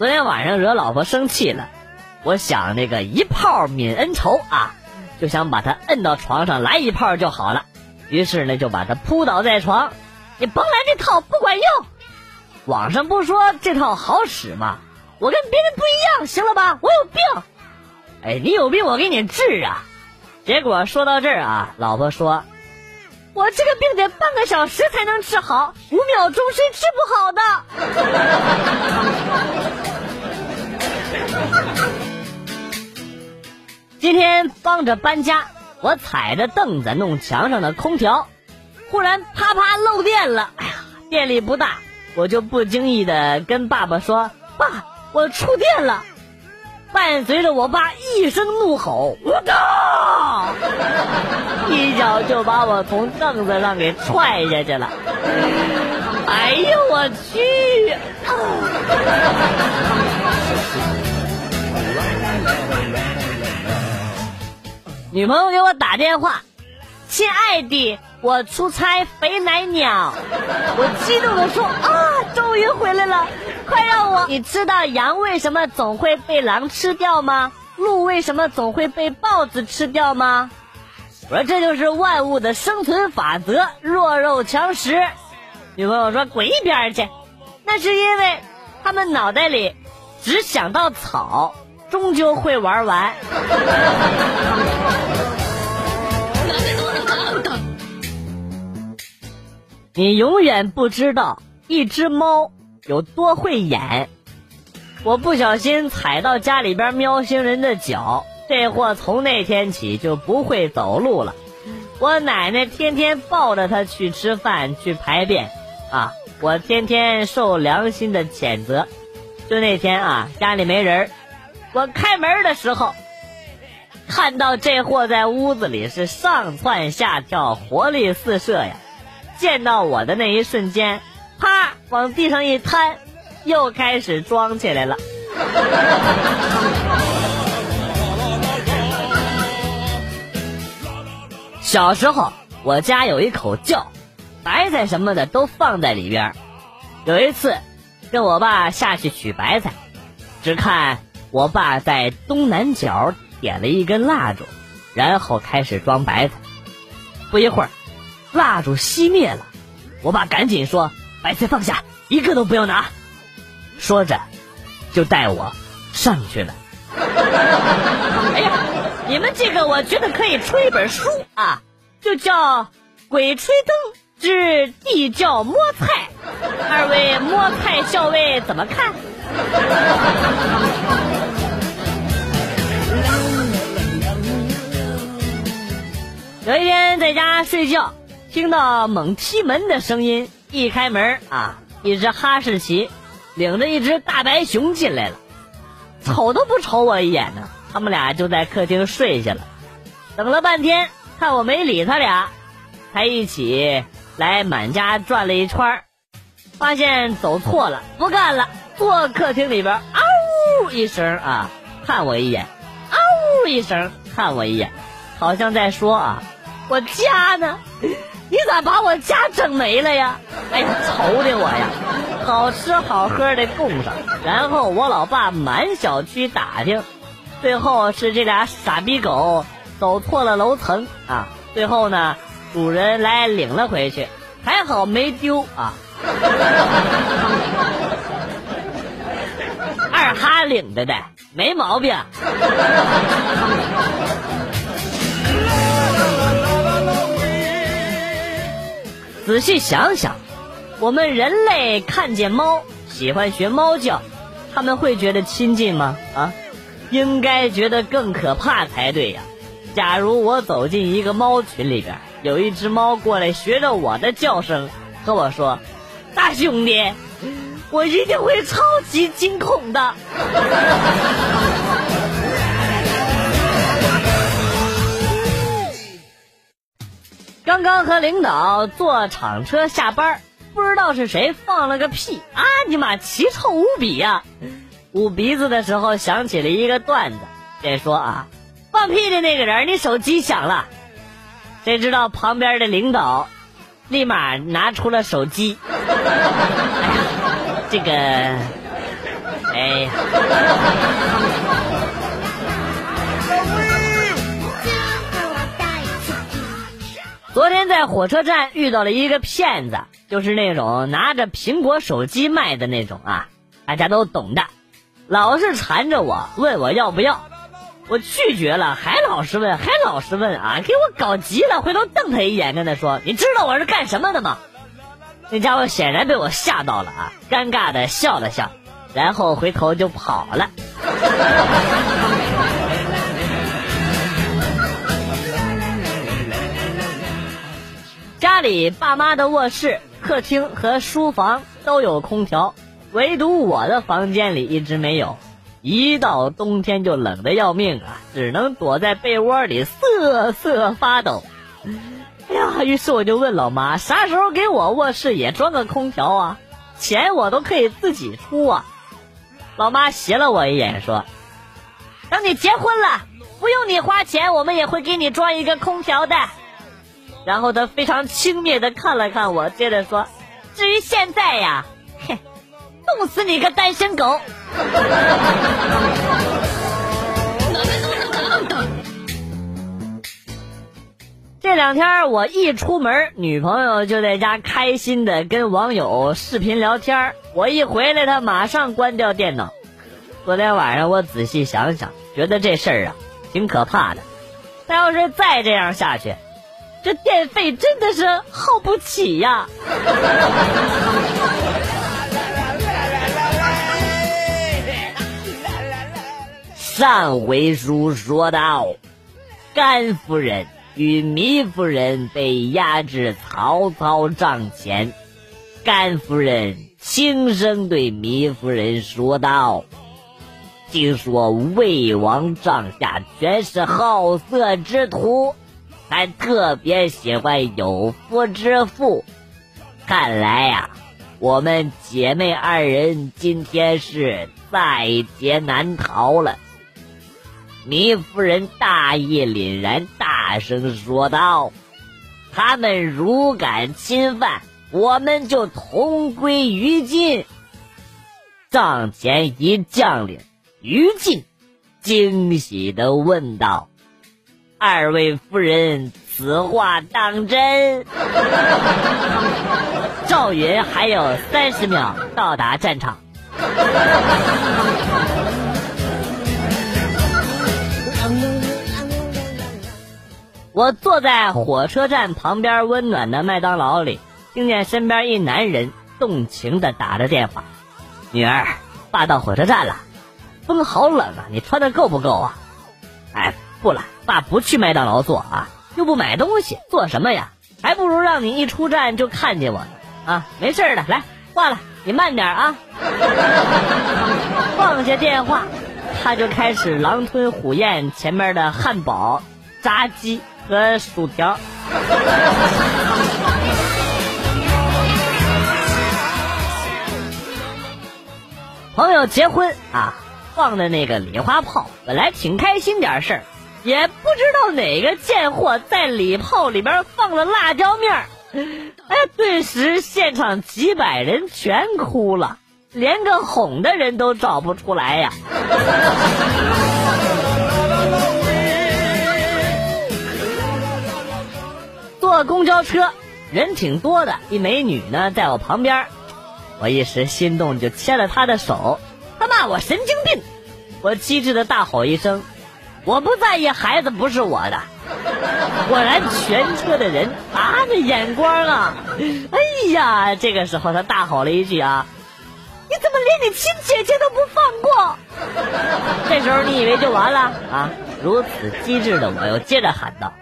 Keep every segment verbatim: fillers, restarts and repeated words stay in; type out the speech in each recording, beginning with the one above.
昨天晚上惹老婆生气了，我想那个一炮泯恩仇啊，就想把她摁到床上来一炮就好了。于是呢，就把她扑倒在床，你甭来这套，不管用。网上不说这套好使吗？我跟别人不一样，行了吧？我有病。哎，你有病我给你治啊。结果说到这儿啊，老婆说，我这个病得半个小时才能治好，五秒钟是治不好的。今天帮着搬家，我踩着凳子弄墙上的空调，忽然啪啪漏电了。哎呀，电力不大，我就不经意的跟爸爸说，爸，我触电了。伴随着我爸一声怒吼，我操！一脚就把我从凳子上给踹下去了。哎呦我去！啊、女朋友给我打电话，亲爱的，我出差回来鸟。我激动的说啊，终于回来了。快让我！你知道羊为什么总会被狼吃掉吗？鹿为什么总会被豹子吃掉吗？我说这就是万物的生存法则，弱肉强食。女朋友说滚一边去，那是因为他们脑袋里只想到草，终究会玩完。你永远不知道一只猫有多会演。我不小心踩到家里边喵星人的脚，这货从那天起就不会走路了。我奶奶天天抱着他去吃饭去排便啊，我天天受良心的谴责。就那天啊，家里没人，我开门的时候看到这货在屋子里是上窜下跳，活力四射呀。见到我的那一瞬间，啪往地上一摊，又开始装起来了。小时候我家有一口窖，白菜什么的都放在里边。有一次跟我爸下去取白菜，只看我爸在东南角点了一根蜡烛，然后开始装白菜。不一会儿蜡烛熄灭了，我爸赶紧说，白菜放下，一个都不要拿。说着就带我上去了。哎呀，你们这个我觉得可以出一本书啊，就叫《鬼吹灯之地窖摸菜》，二位摸菜校尉怎么看？有一天在家睡觉，听到猛踢门的声音，一开门啊，一只哈士奇领着一只大白熊进来了，瞅都不瞅我一眼呢。他们俩就在客厅睡下了。等了半天，看我没理他俩，才一起来满家转了一圈，发现走错了，不干了，坐客厅里边，嗷呜一声啊，看我一眼，嗷呜一声看我一眼，好像在说啊，我家呢？你咋把我家整没了呀？哎呀，愁的我呀，好吃好喝的供上。然后我老爸满小区打听，最后是这俩傻逼狗走错了楼层啊。最后呢，主人来领了回去，还好没丢啊。二哈领着的，没毛病。仔细想想，我们人类看见猫喜欢学猫叫，他们会觉得亲近吗？啊，应该觉得更可怕才对呀。假如我走进一个猫群里边，有一只猫过来学着我的叫声和我说，大兄弟，我一定会超级惊恐的。刚刚和领导坐厂车下班，不知道是谁放了个屁啊！你妈奇臭无比呀、啊！捂鼻子的时候想起了一个段子，这说啊，放屁的那个人，你手机响了。谁知道旁边的领导立马拿出了手机。哎呀，这个哎呀！昨天在火车站遇到了一个骗子，就是那种拿着苹果手机卖的那种啊，大家都懂的，老是缠着我问我要不要，我拒绝了，还老是问，还老是问啊，给我搞急了，回头瞪他一眼，跟他说：“你知道我是干什么的吗？”那家伙显然被我吓到了啊，尴尬的笑了笑，然后回头就跑了。家里爸妈的卧室、客厅和书房都有空调，唯独我的房间里一直没有。一到冬天就冷得要命啊，只能躲在被窝里瑟瑟发抖。哎呀，于是我就问老妈，啥时候给我卧室也装个空调啊？钱我都可以自己出啊。老妈斜了我一眼说：“等你结婚了，不用你花钱，我们也会给你装一个空调的。”然后他非常轻蔑地看了看我，接着说：“至于现在呀，嘿，冻死你个单身狗。”这两天我一出门，女朋友就在家开心的跟网友视频聊天，我一回来她马上关掉电脑。昨天晚上我仔细想想，觉得这事儿啊挺可怕的，她要是再这样下去，这电费真的是耗不起呀。上回书说到，甘夫人与糜夫人被押至曹操帐前，甘夫人轻声对糜夫人说道：“听说魏王帐下全是好色之徒，还特别喜欢有夫之妇。看来呀、啊，我们姐妹二人今天是在劫难逃了。”糜夫人大义凛然，大声说道：“他们如敢侵犯，我们就同归于尽。”帐前一将领于禁惊喜地问道：“二位夫人，此话当真？”赵云还有三十秒到达战场。我坐在火车站旁边温暖的麦当劳里，听见身边一男人动情地打着电话：“女儿，爸到火车站了，风好冷啊，你穿的够不够啊？”“哎，不了，爸不去麦当劳坐啊，又不买东西，做什么呀？还不如让你一出站就看见我呢啊！没事的，来，挂了，你慢点啊。”放下电话，他就开始狼吞虎咽前面的汉堡、炸鸡和薯条。朋友结婚啊，放的那个礼花炮，本来挺开心点事儿，也不知道哪个贱货在礼炮里边放了辣椒面儿，哎，顿时现场几百人全哭了，连个哄的人都找不出来呀。坐公交车，人挺多的，一美女呢在我旁边，我一时心动就牵了她的手，她骂我神经病，我机智的大吼一声：“我不在意，孩子不是我的。”果然全车的人啊，那眼光啊，哎呀，这个时候她大吼了一句啊：“你怎么连你亲姐姐都不放过？”这时候你以为就完了啊？如此机智的我又接着喊道：“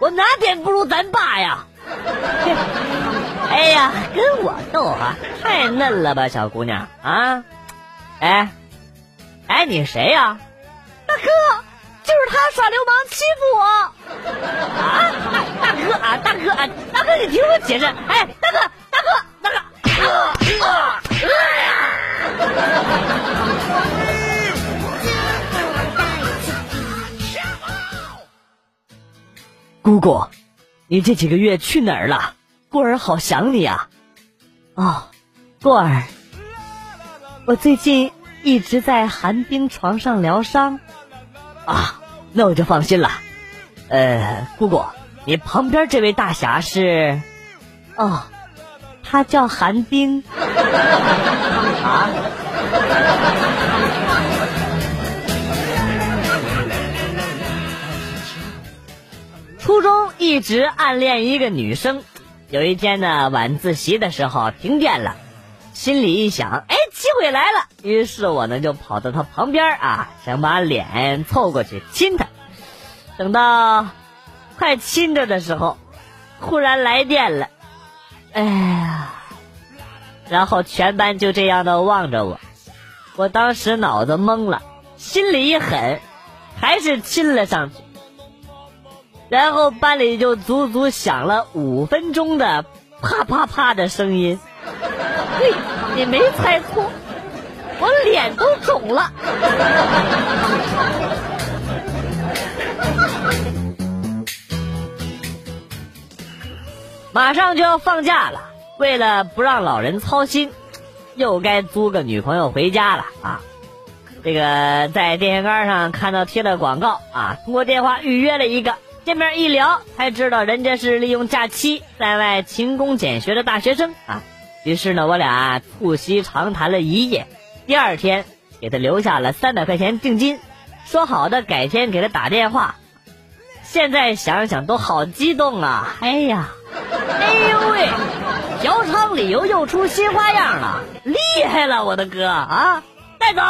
我哪点不如咱爸呀？”哎呀，跟我斗啊，太嫩了吧，小姑娘啊！哎，哎，你谁呀？大哥，就是他耍流氓欺负我！啊，大大哥啊，大哥啊，大哥，你听我解释！哎，大哥，大哥，大哥！啊啊啊！姑姑，你这几个月去哪儿了？过儿好想你啊。哦，过儿，我最近一直在寒冰床上疗伤。啊，那我就放心了。呃，姑姑，你旁边这位大侠是？哦，他叫寒冰。啊？初中一直暗恋一个女生，有一天呢，晚自习的时候停电了，心里一想，哎，机会来了，于是我呢就跑到她旁边啊，想把脸凑过去亲她。等到快亲着的时候，忽然来电了，哎呀！然后全班就这样的望着我，我当时脑子懵了，心里一狠，还是亲了上去。然后班里就足足响了五分钟的啪啪啪的声音。对，你没猜错，我脸都肿了。马上就要放假了，为了不让老人操心，又该租个女朋友回家了啊。这个在电线杆上看到贴了广告啊，通过电话预约了一个，见面一聊才知道人家是利用假期在外勤工俭学的大学生啊。于是呢，我俩促膝长谈了一夜，第二天给他留下了三百块钱定金，说好的改天给他打电话。现在想想都好激动啊！哎呀，哎呦喂，嫖娼理由又出新花样了，厉害了我的哥啊！带走。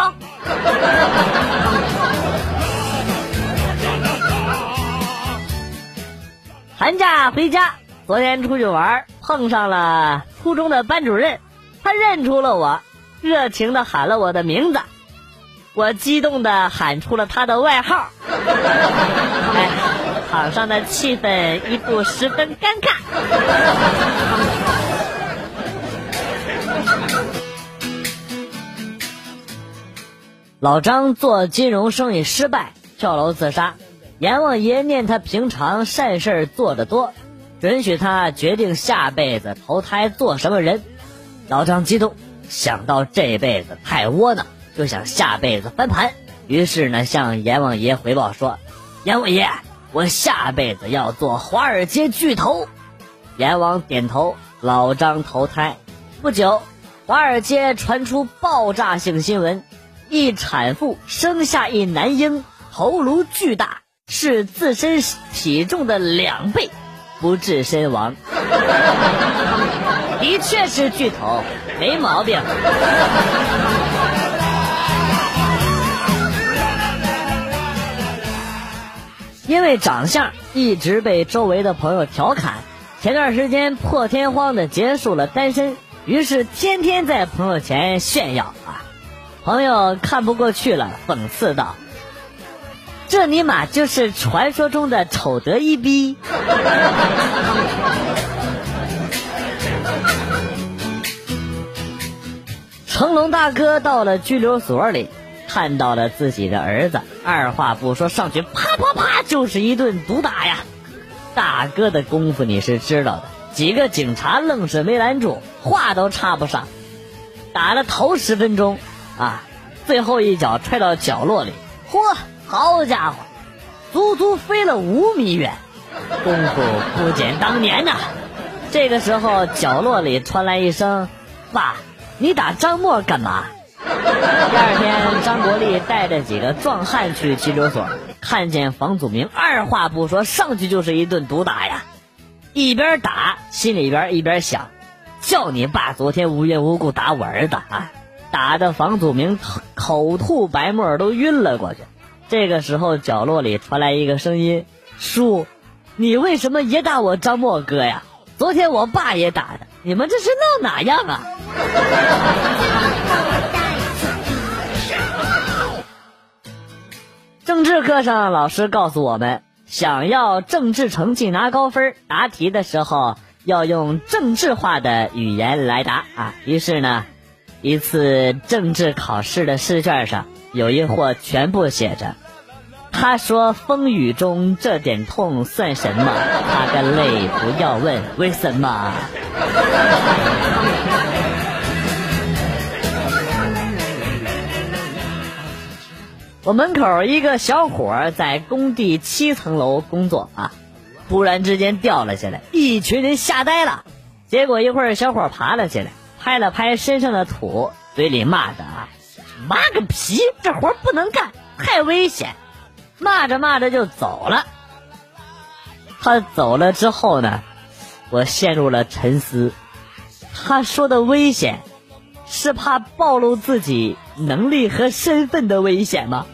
寒假回家，昨天出去玩，碰上了初中的班主任，他认出了我，热情的喊了我的名字，我激动的喊出了他的外号。哎，场上的气氛一度十分尴尬。老张做金融生意失败，跳楼自杀。阎王爷念他平常善事做得多，准许他决定下辈子投胎做什么人。老张激动，想到这辈子太窝囊，就想下辈子翻盘。于是呢，向阎王爷回报说，阎王爷，我下辈子要做华尔街巨头。阎王点头，老张投胎。不久，华尔街传出爆炸性新闻，一产妇生下一男婴，头颅巨大，是自身体重的两倍，不治身亡。的确是巨头，没毛病。因为长相一直被周围的朋友调侃，前段时间破天荒的结束了单身，于是天天在朋友前炫耀啊。朋友看不过去了，讽刺道，这尼玛就是传说中的丑得一逼。成龙大哥到了拘留所里，看到了自己的儿子，二话不说上去啪啪啪就是一顿毒打呀。大哥的功夫你是知道的，几个警察愣是没拦住，话都插不上。打了头十分钟啊，最后一脚踹到角落里，嚯，好家伙，足足飞了五米远，功夫不减当年呐、啊。这个时候角落里传来一声，爸，你打张默干嘛？第二天，张国立带着几个壮汉去拘留所，看见房祖名，二话不说上去就是一顿毒打呀。一边打，心里边一边想，叫你爸昨天无缘无故打我儿子啊！打的房祖名口吐白沫，都晕了过去。这个时候，角落里传来一个声音：“叔，你为什么也打我张默哥呀？昨天我爸也打的，你们这是闹哪样啊？”政治课上，老师告诉我们，想要政治成绩拿高分，答题的时候要用政治化的语言来答啊。于是呢，一次政治考试的试卷上有一或全部写着，他说风雨中这点痛算什么，他的泪不要问为什么。我门口一个小伙在工地七层楼工作啊，突然之间掉了下来，一群人吓呆了。结果一会儿，小伙爬了起来，拍了拍身上的土，嘴里骂着啊：“妈个皮，这活不能干，太危险！”骂着骂着就走了。他走了之后呢，我陷入了沉思。他说的危险，是怕暴露自己能力和身份的危险吗？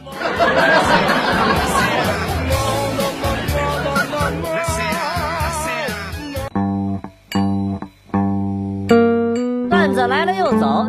段子来了又走，